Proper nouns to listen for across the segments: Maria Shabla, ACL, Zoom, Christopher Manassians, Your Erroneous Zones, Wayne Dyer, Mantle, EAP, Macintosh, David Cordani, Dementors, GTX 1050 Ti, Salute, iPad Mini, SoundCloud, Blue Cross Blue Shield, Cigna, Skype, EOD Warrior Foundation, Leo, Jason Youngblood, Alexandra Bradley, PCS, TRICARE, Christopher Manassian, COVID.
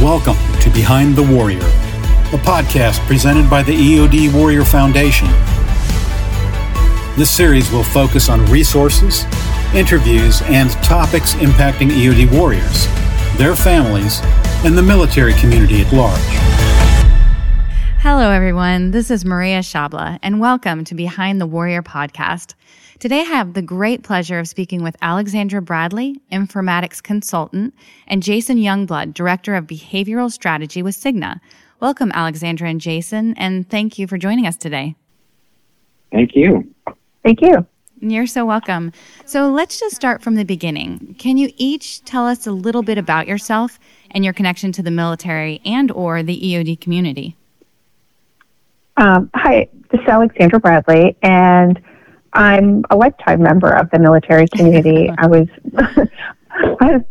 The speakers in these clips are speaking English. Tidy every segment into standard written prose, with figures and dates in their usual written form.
Welcome to Behind the Warrior, a podcast presented by the EOD Warrior Foundation. This series will focus on resources, interviews, and topics impacting EOD warriors, their families, and the military community at large. Hello, everyone. This is Maria Shabla, and welcome to Behind the Warrior podcast. Today, I have the great pleasure of speaking with Alexandra Bradley, informatics consultant, and Jason Youngblood, director of behavioral strategy with Cigna. Welcome, Alexandra and Jason, and thank you for joining us today. Thank you. Thank you. You're so welcome. So let's just start from the beginning. Can you each tell us a little bit about yourself and your connection to the military and or the EOD community? Hi, this is Alexandra Bradley, and I'm a lifetime member of the military community. I was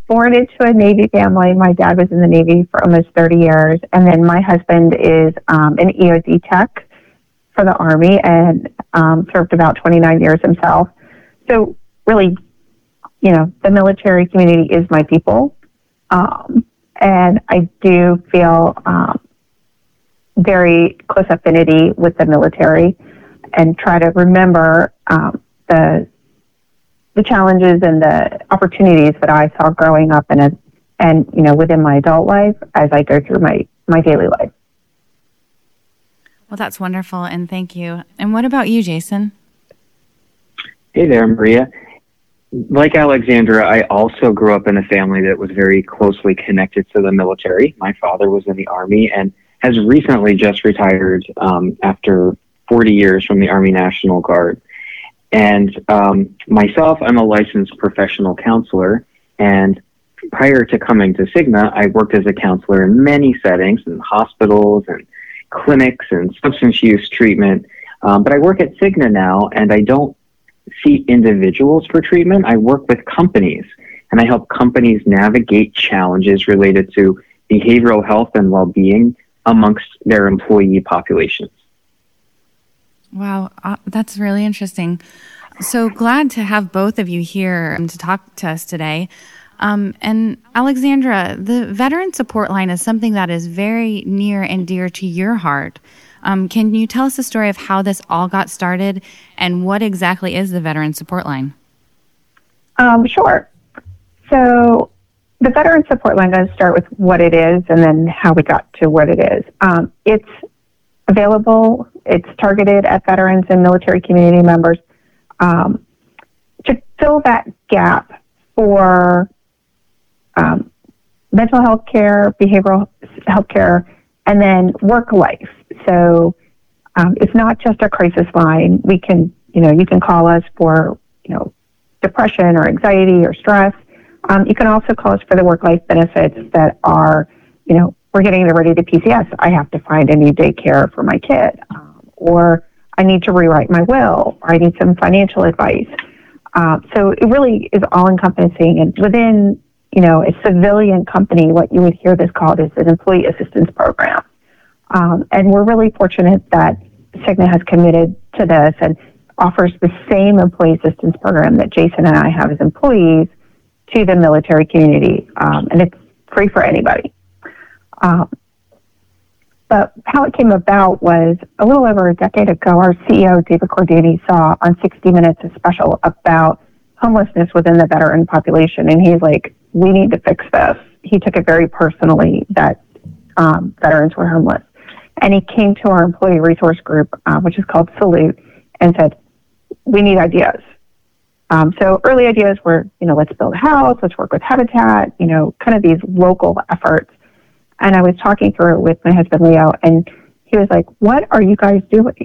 born into a Navy family. My dad was in the Navy for almost 30 years, and then my husband is an EOD tech for the Army and served about 29 years himself. So really, you know, the military community is my people, and I do feel very close affinity with the military, and try to remember the challenges and the opportunities that I saw growing up and you know, within my adult life as I go through my daily life. Well, that's wonderful, and thank you. And what about you, Jason? Hey there, Maria. Like Alexandra, I also grew up in a family that was very closely connected to the military. My father was in the Army and has recently just retired after 40 years from the Army National Guard. And myself, I'm a licensed professional counselor. And prior to coming to Cigna, I worked as a counselor in many settings, in hospitals and clinics and substance use treatment. But I work at Cigna now, and I don't see individuals for treatment. I work with companies, and I help companies navigate challenges related to behavioral health and well-being amongst their employee populations. Wow, that's really interesting. So glad to have both of you here and to talk to us today. And Alexandra, the Veteran Support Line is something that is very near and dear to your heart. Can you tell us the story of how this all got started and what exactly is the Veteran Support Line? Sure. So the Veteran Support Line, I'm going to start with what it is and then how we got to what it is. It's available. It's targeted at veterans and military community members to fill that gap for mental health care, behavioral health care, and then work life. So it's not just a crisis line. We can, you know, you can call us for, you know, depression or anxiety or stress. You can also call us for the work-life benefits that are, you know, we're getting ready to PCS. I have to find a new daycare for my kid, or I need to rewrite my will, or I need some financial advice. So it really is all-encompassing. And within, you know, a civilian company, what you would hear this called is an employee assistance program. And we're really fortunate that Cigna has committed to this and offers the same employee assistance program that Jason and I have as employees to the military community. And it's free for anybody. But how it came about was a little over a decade ago, our CEO, David Cordani, saw on 60 Minutes a special about homelessness within the veteran population. And he's like, we need to fix this. He took it very personally that veterans were homeless. And he came to our employee resource group, which is called Salute, and said, we need ideas. So early ideas were, you know, let's build a house, let's work with Habitat, you know, kind of these local efforts. And I was talking through it with my husband, Leo, and he was like, what are you guys doing?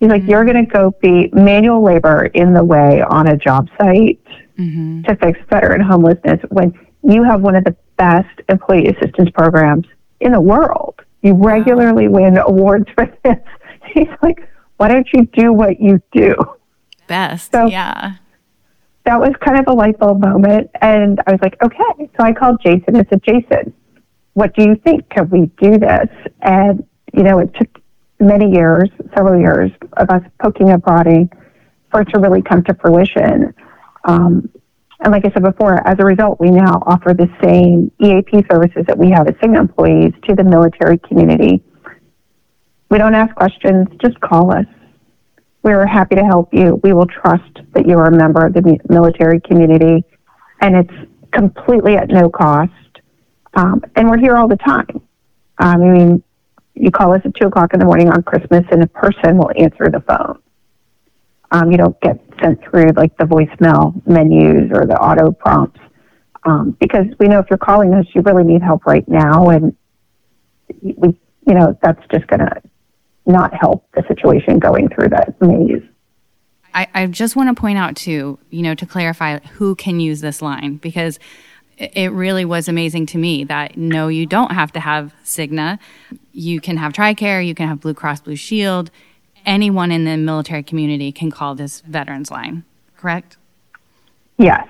He's like, you're going to go be manual labor in the way on a job site to fix veteran homelessness when you have one of the best employee assistance programs in the world. You regularly win awards for this. He's like, why don't you do what you do? Best, so, yeah. That was kind of a light bulb moment. And I was like, okay. So I called Jason and said, Jason, what do you think? Can we do this? And, you know, it took many years, several years of us poking and prodding for it to really come to fruition. And like I said before, as a result, we now offer the same EAP services that we have as Cigna employees to the military community. We don't ask questions, just call us. We are happy to help you. We will trust that you are a member of the military community, and it's completely at no cost. And we're here all the time. I mean, you call us at 2 o'clock in the morning on Christmas, and a person will answer the phone. You don't get sent through like the voicemail menus or the auto prompts, because we know if you're calling us, you really need help right now, and we, you know, that's just going to not help the situation going through that maze. I just want to point out too, you know, to clarify who can use this line, because it really was amazing to me that no, you don't have to have Cigna. You can have TRICARE, you can have Blue Cross Blue Shield. Anyone in the military community can call this veterans line, correct? Yes.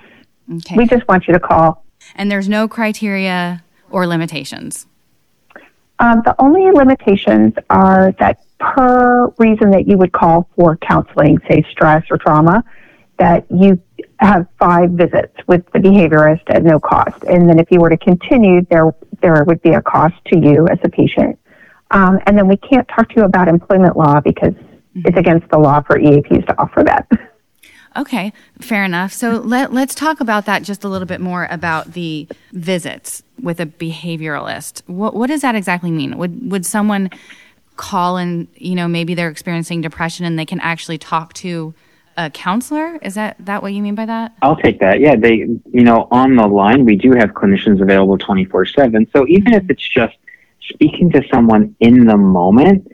Okay. We just want you to call. And there's no criteria or limitations? The only limitations are that per reason that you would call for counseling, say stress or trauma, that you have 5 visits with the behaviorist at no cost. And then if you were to continue, there would be a cost to you as a patient. And then we can't talk to you about employment law because it's against the law for EAPs to offer that. Okay, fair enough. So let's talk about that just a little bit more about the visits with a behavioralist. What does that exactly mean? Would someone call and, you know, maybe they're experiencing depression and they can actually talk to a counselor? Is that what you mean by that? I'll take that. Yeah, they, you know, on the line, we do have clinicians available 24/7. So even if it's just speaking to someone in the moment,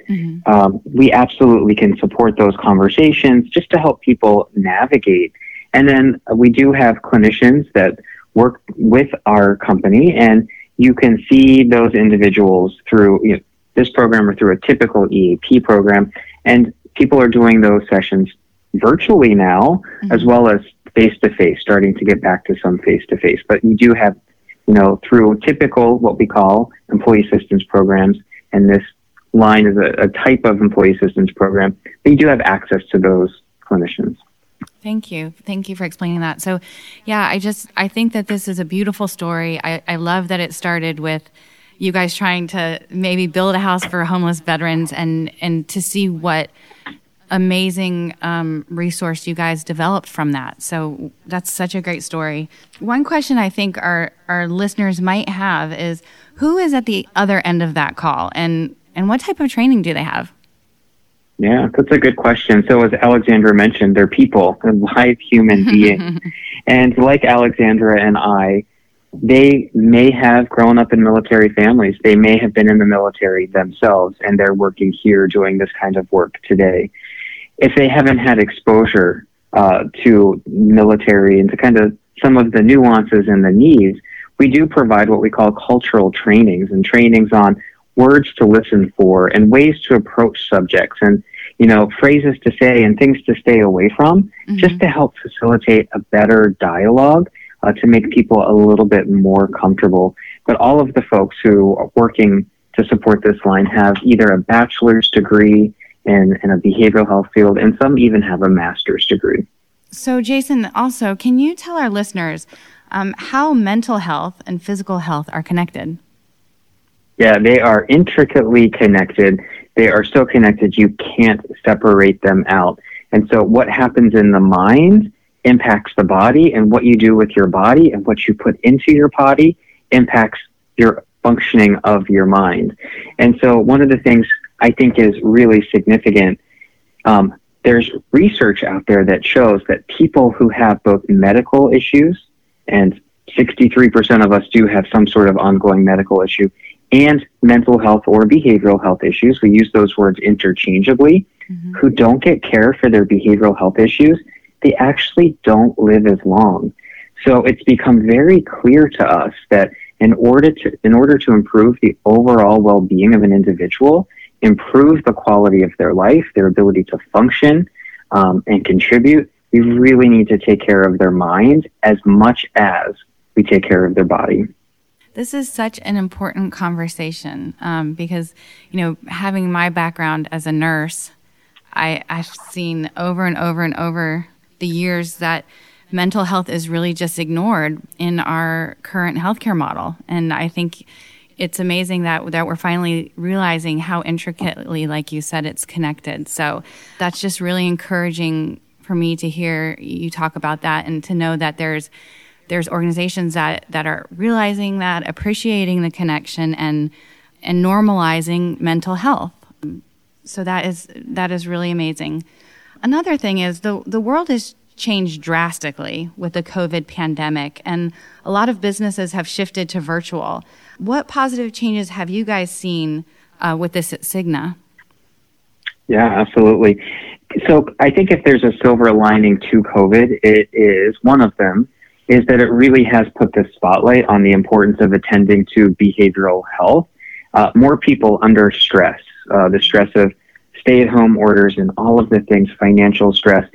we absolutely can support those conversations just to help people navigate. And then we do have clinicians that work with our company, and you can see those individuals through, you know, this program or through a typical EAP program. And people are doing those sessions virtually now, as well as face-to-face, starting to get back to some face-to-face. But you do have, you know, through typical, what we call employee assistance programs, and this line is a type of employee assistance program, but you do have access to those clinicians. Thank you. Thank you for explaining that. So, yeah, I think that this is a beautiful story. I love that it started with you guys trying to maybe build a house for homeless veterans and to see what amazing resource you guys developed from that. So that's such a great story. One question I think our listeners might have is, who is at the other end of that call, and what type of training do they have? Yeah, that's a good question. So as Alexandra mentioned, they're people, they're live human beings. And like Alexandra and I, they may have grown up in military families. They may have been in the military themselves, and they're working here doing this kind of work today. If they haven't had exposure to military and to kind of some of the nuances and the needs, we do provide what we call cultural trainings, and trainings on words to listen for and ways to approach subjects and, you know, phrases to say and things to stay away from, just to help facilitate a better dialogue to make people a little bit more comfortable. But all of the folks who are working to support this line have either a bachelor's degree in a behavioral health field, and some even have a master's degree. So, Jason, also, can you tell our listeners how mental health and physical health are connected? Yeah, they are intricately connected. They are so connected you can't separate them out. And so what happens in the mind impacts the body, and what you do with your body and what you put into your body impacts your functioning of your mind. And so one of the things I think is really significant, there's research out there that shows that people who have both medical issues, and 63% of us do have some sort of ongoing medical issue, and mental health or behavioral health issues, we use those words interchangeably, who don't get care for their behavioral health issues, they actually don't live as long. So it's become very clear to us that in order to improve the overall well-being of an individual, improve the quality of their life, their ability to function and contribute, we really need to take care of their mind as much as we take care of their body. This is such an important conversation because, you know, having my background as a nurse, I've seen over and over and over the years that mental health is really just ignored in our current healthcare model. And I think it's amazing that we're finally realizing how intricately, like you said, it's connected. So that's just really encouraging for me to hear you talk about that and to know that there's organizations that are realizing that, appreciating the connection and normalizing mental health. So that is really amazing. Another thing is the world has changed drastically with the COVID pandemic, and a lot of businesses have shifted to virtual. What positive changes have you guys seen with this at Cigna? Yeah, absolutely. So I think if there's a silver lining to COVID, it is one of them is that it really has put the spotlight on the importance of attending to behavioral health. More people under stress, the stress of stay-at-home orders and all of the things, financial stress.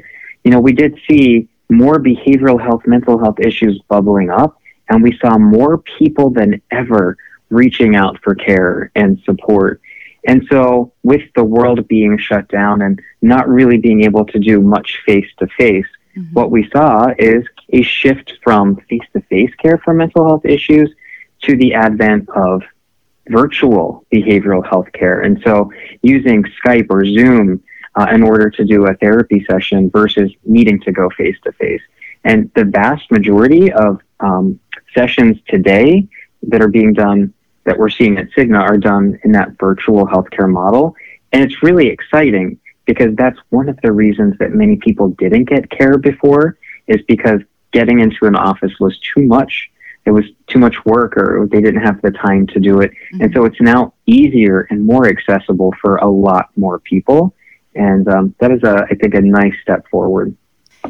You know, we did see more behavioral health, mental health issues bubbling up, and we saw more people than ever reaching out for care and support. And so with the world being shut down and not really being able to do much face-to-face, mm-hmm. what we saw is a shift from face-to-face care for mental health issues to the advent of virtual behavioral health care. And so using Skype or Zoom in order to do a therapy session versus needing to go face-to-face. And the vast majority of sessions today that are being done, that we're seeing at Cigna, are done in that virtual healthcare model. And it's really exciting because that's one of the reasons that many people didn't get care before, is because getting into an office was too much. It was too much work, or they didn't have the time to do it. Mm-hmm. And so it's now easier and more accessible for a lot more people. And that is, I think, a nice step forward.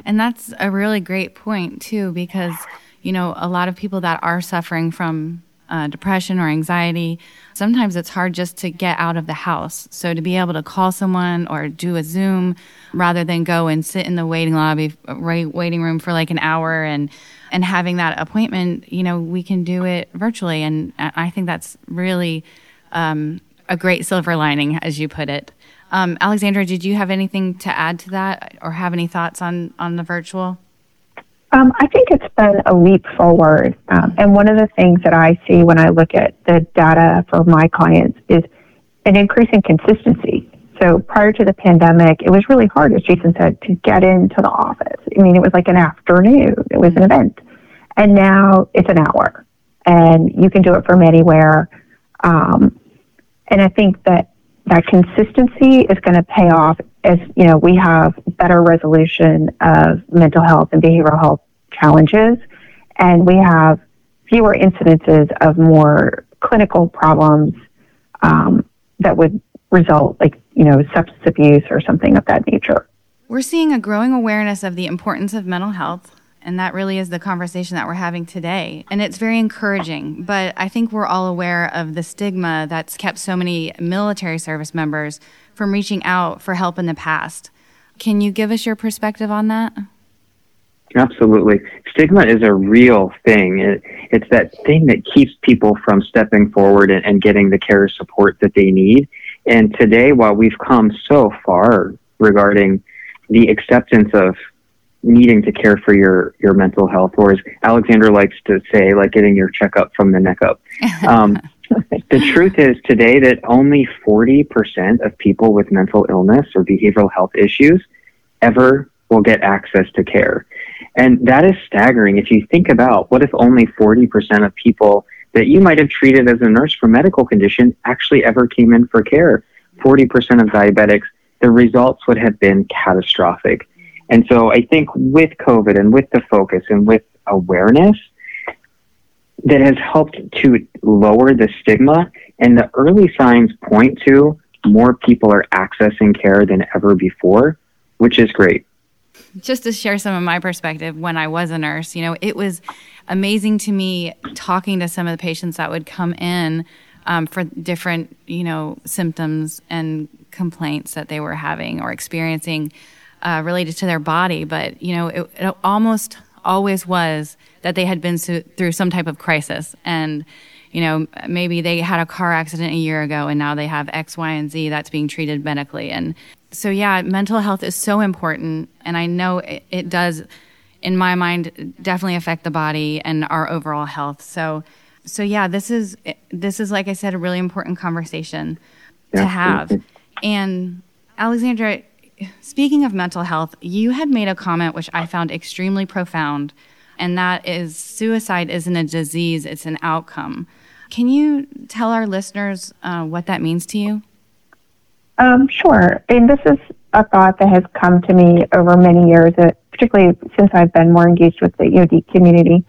And that's a really great point, too, because, you know, a lot of people that are suffering from depression or anxiety, sometimes it's hard just to get out of the house. So to be able to call someone or do a Zoom rather than go and sit in the waiting room for like an hour and having that appointment, you know, we can do it virtually. And I think that's really a great silver lining, as you put it. Alexandra, did you have anything to add to that or have any thoughts on the virtual? I think it's been a leap forward. And one of the things that I see when I look at the data for my clients is an increase in consistency. So prior to the pandemic, it was really hard, as Jason said, to get into the office. I mean, it was like an afternoon. It was an event. And now it's an hour. And you can do it from anywhere. And I think that consistency is going to pay off as, you know, we have better resolution of mental health and behavioral health challenges, and we have fewer incidences of more clinical problems that would result, like, you know, substance abuse or something of that nature. We're seeing a growing awareness of the importance of mental health, and that really is the conversation that we're having today. And it's very encouraging, but I think we're all aware of the stigma that's kept so many military service members from reaching out for help in the past. Can you give us your perspective on that? Absolutely. Stigma is a real thing. It's that thing that keeps people from stepping forward and getting the care and support that they need. And today, while we've come so far regarding the acceptance of needing to care for your mental health, or as Alexandra likes to say, like getting your checkup from the neck up. The truth is today that only 40% of people with mental illness or behavioral health issues ever will get access to care. And that is staggering. If you think about what if only 40% of people that you might have treated as a nurse for medical condition actually ever came in for care. 40% of diabetics, the results would have been catastrophic. And so I think with COVID and with the focus and with awareness, that has helped to lower the stigma, and the early signs point to more people are accessing care than ever before, which is great. Just to share some of my perspective, when I was a nurse, you know, it was amazing to me talking to some of the patients that would come in for different, you know, symptoms and complaints that they were having or experiencing related to their body. But, you know, it almost always was that they had been through some type of crisis. And, you know, maybe they had a car accident a year ago and now they have X, Y, and Z that's being treated medically. And so, yeah, mental health is so important. And I know it does in my mind, definitely affect the body and our overall health. So yeah, this is, like I said, a really important conversation to have. And Alexandra, speaking of mental health, you had made a comment which I found extremely profound, and that is suicide isn't a disease, it's an outcome. Can you tell our listeners what that means to you? Sure. And this is a thought that has come to me over many years, particularly since I've been more engaged with the EOD community.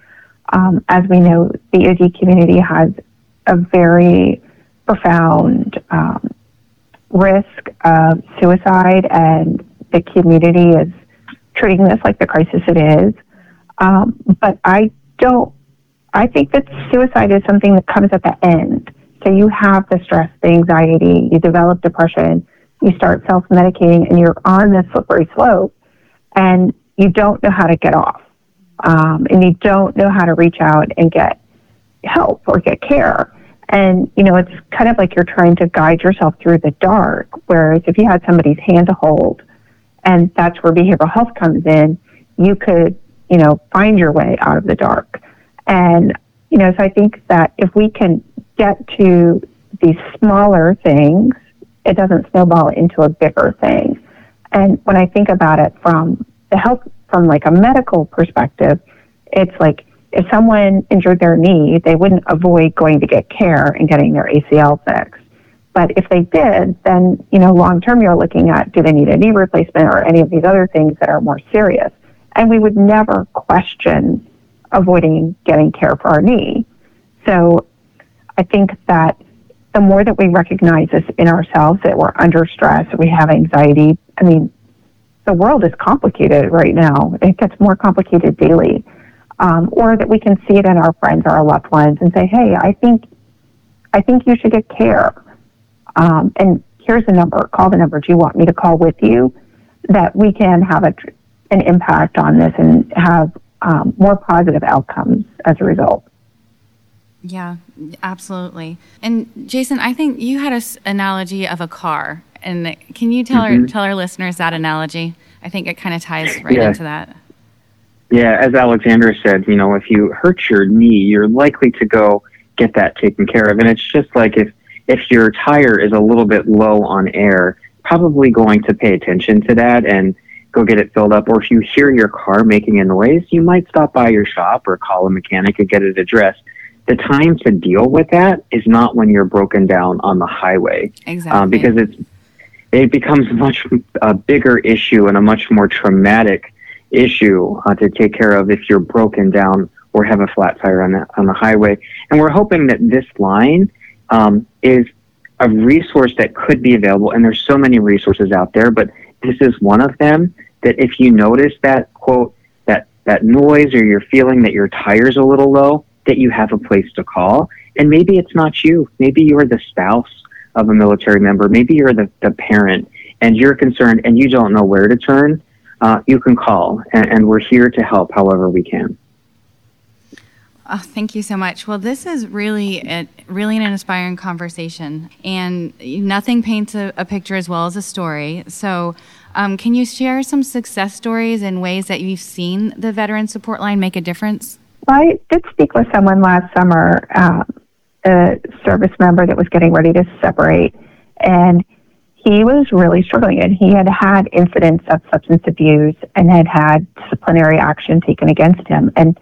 As we know, the EOD community has a very profound risk of suicide, and the community is treating this like the crisis it is. But I think that suicide is something that comes at the end. So you have the stress, the anxiety, you develop depression, you start self-medicating, and you're on this slippery slope, and you don't know how to get off. And you don't know how to reach out and get help or get care. And, you know, it's kind of like you're trying to guide yourself through the dark, whereas if you had somebody's hand to hold, and that's where behavioral health comes in, you could, you know, find your way out of the dark. And, you know, so I think that if we can get to these smaller things, it doesn't snowball into a bigger thing. And when I think about it from like a medical perspective, it's like if someone injured their knee, they wouldn't avoid going to get care and getting their ACL fixed. But if they did, then, you know, long term you're looking at, do they need a knee replacement or any of these other things that are more serious? And we would never question avoiding getting care for our knee. So I think that the more that we recognize this in ourselves, that we're under stress, we have anxiety. I mean, the world is complicated right now. It gets more complicated daily. Or that we can see it in our friends or our loved ones and say, hey, I think you should get care. And here's the number. Call the number. Do you want me to call with you? That we can have an impact on this and have more positive outcomes as a result. Yeah, absolutely. And Jason, I think you had an analogy of a car. And can you tell our listeners that analogy? I think it kind of ties right into that. Yeah, as Alexandra said, you know, if you hurt your knee, you're likely to go get that taken care of. And it's just like if your tire is a little bit low on air, probably going to pay attention to that and go get it filled up. Or if you hear your car making a noise, you might stop by your shop or call a mechanic and get it addressed. The time to deal with that is not when you're broken down on the highway. Exactly. Because it becomes a bigger issue and a much more traumatic issue to take care of if you're broken down or have a flat tire on the highway. And we're hoping that this line is a resource that could be available. And there's so many resources out there, but this is one of them that if you notice that, quote, that noise or you're feeling that your tire's a little low, that you have a place to call. And maybe it's not you. Maybe you're the spouse of a military member. Maybe you're the parent and you're concerned and you don't know where to turn, you can call and we're here to help however we can. Oh, thank you so much. Well, this is really an inspiring conversation, and nothing paints a picture as well as a story. So can you share some success stories and ways that you've seen the Veteran Support Line make a difference? Well, I did speak with someone last summer, a service member that was getting ready to separate, and he was really struggling, and he had incidents of substance abuse and had disciplinary action taken against him, and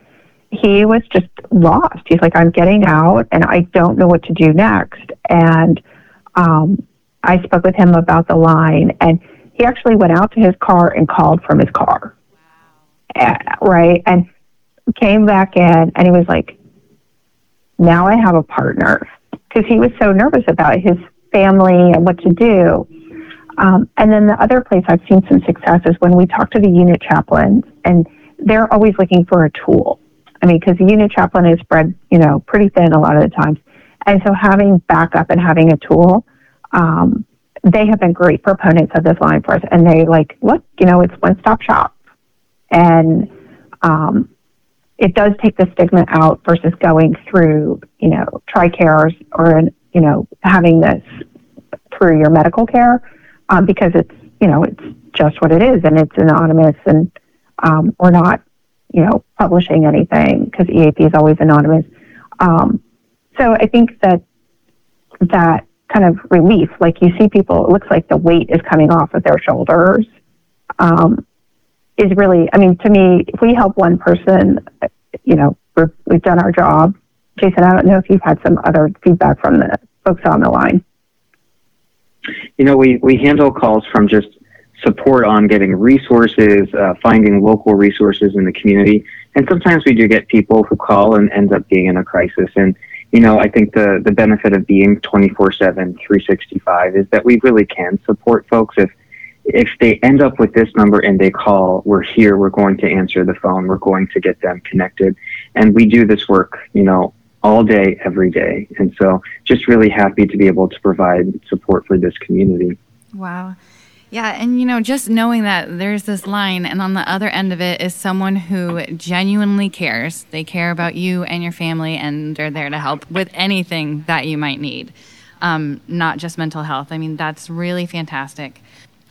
he was just lost. He's like, I'm getting out and I don't know what to do next. And I spoke with him about the line, and he actually went out to his car and called from his car. Wow. Right? And came back in, and he was like, now I have a partner, because he was so nervous about his family and what to do. And then the other place I've seen some success is when we talk to the unit chaplains, and they're always looking for a tool. I mean, because the unit chaplain is spread, you know, pretty thin a lot of the times. And so having backup and having a tool, they have been great proponents of this line for us. And they like, look, you know, it's one-stop shop. And it does take the stigma out versus going through, you know, TRICARE or, you know, having this through your medical care, because it's, you know, it's just what it is, and it's anonymous, and we're not you know, publishing anything because EAP is always anonymous. So I think that that kind of relief, like you see people, it looks like the weight is coming off of their shoulders, is really, I mean, to me, if we help one person, you know, we've done our job. Jason, I don't know if you've had some other feedback from the folks on the line. You know, we handle calls from just support on getting resources, finding local resources in the community. And sometimes we do get people who call and end up being in a crisis. And, you know, I think the benefit of being 24/7, 365 is that we really can support folks. If they end up with this number and they call, we're here, we're going to answer the phone, we're going to get them connected. And we do this work, you know, all day, every day. And so just really happy to be able to provide support for this community. Wow. Yeah. And, you know, just knowing that there's this line and on the other end of it is someone who genuinely cares. They care about you and your family, and they're there to help with anything that you might need, not just mental health. I mean, that's really fantastic.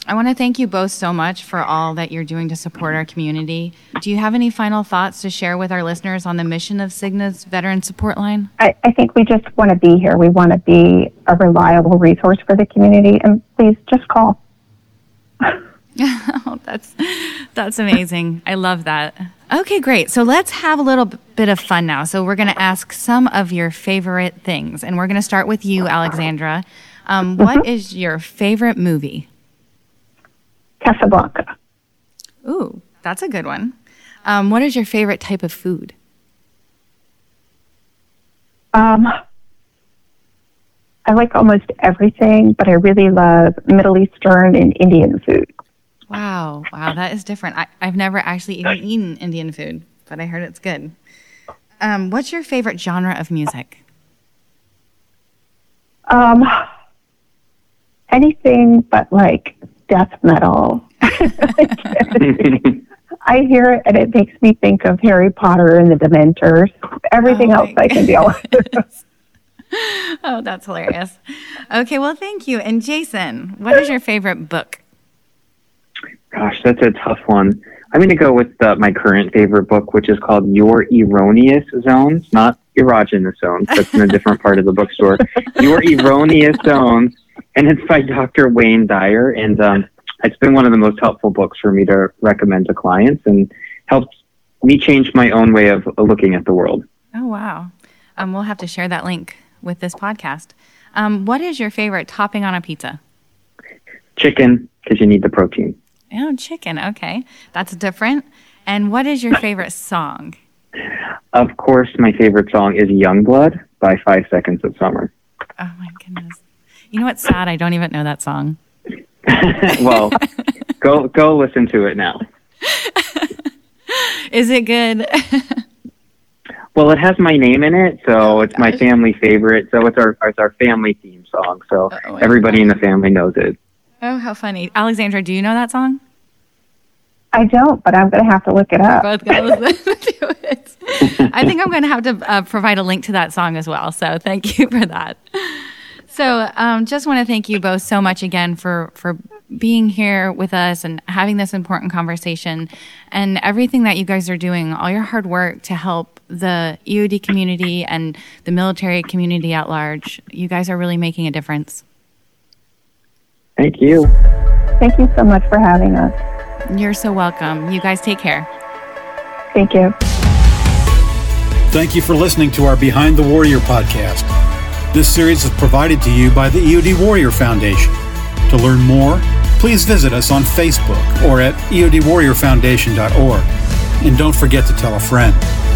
I want to thank you both so much for all that you're doing to support our community. Do you have any final thoughts to share with our listeners on the mission of Cigna's Veteran Support Line? I think we just want to be here. We want to be a reliable resource for the community, and please just call. Oh, that's amazing. I love that. Okay, great. So let's have a little bit of fun now. So we're going to ask some of your favorite things, and we're going to start with you, Alexandra. What is your favorite movie? Casablanca. Ooh, that's a good one. What is your favorite type of food? I like almost everything, but I really love Middle Eastern and Indian food. Wow, that is different. I've never actually even eaten Indian food, but I heard it's good. What's your favorite genre of music? Anything but like death metal. I hear it and it makes me think of Harry Potter and the Dementors. Everything else I can deal with. Oh, that's hilarious. Okay, well, thank you. And Jason, what is your favorite book? Gosh, that's a tough one. I'm going to go with my current favorite book, which is called Your Erroneous Zones, not Erogenous Zones. That's in a different part of the bookstore. Your Erroneous Zones. And it's by Dr. Wayne Dyer. And it's been one of the most helpful books for me to recommend to clients and helped me change my own way of looking at the world. Oh, wow. We'll have to share that link with this podcast. What is your favorite topping on a pizza? Chicken, because you need the protein. Oh, chicken. Okay. That's different. And what is your favorite song? Of course, my favorite song is Youngblood by 5 Seconds of Summer. Oh, my goodness. You know what's sad? I don't even know that song. Well, go listen to it now. Is it good? Well, it has my name in it, so it's my family favorite. So it's our family theme song. So everybody in the family knows it. Oh, how funny. Alexandra, do you know that song? I don't, but I'm going to have to look it up. We're both going to listen to it. I think I'm going to have to provide a link to that song as well. So thank you for that. So just want to thank you both so much again for being here with us and having this important conversation and everything that you guys are doing, all your hard work to help the EOD community and the military community at large. You guys are really making a difference. Thank you. Thank you so much for having us. You're so welcome. You guys take care. Thank you. Thank you for listening to our Behind the Warrior podcast. This series is provided to you by the EOD Warrior Foundation. To learn more, please visit us on Facebook or at EODWarriorFoundation.org. And don't forget to tell a friend.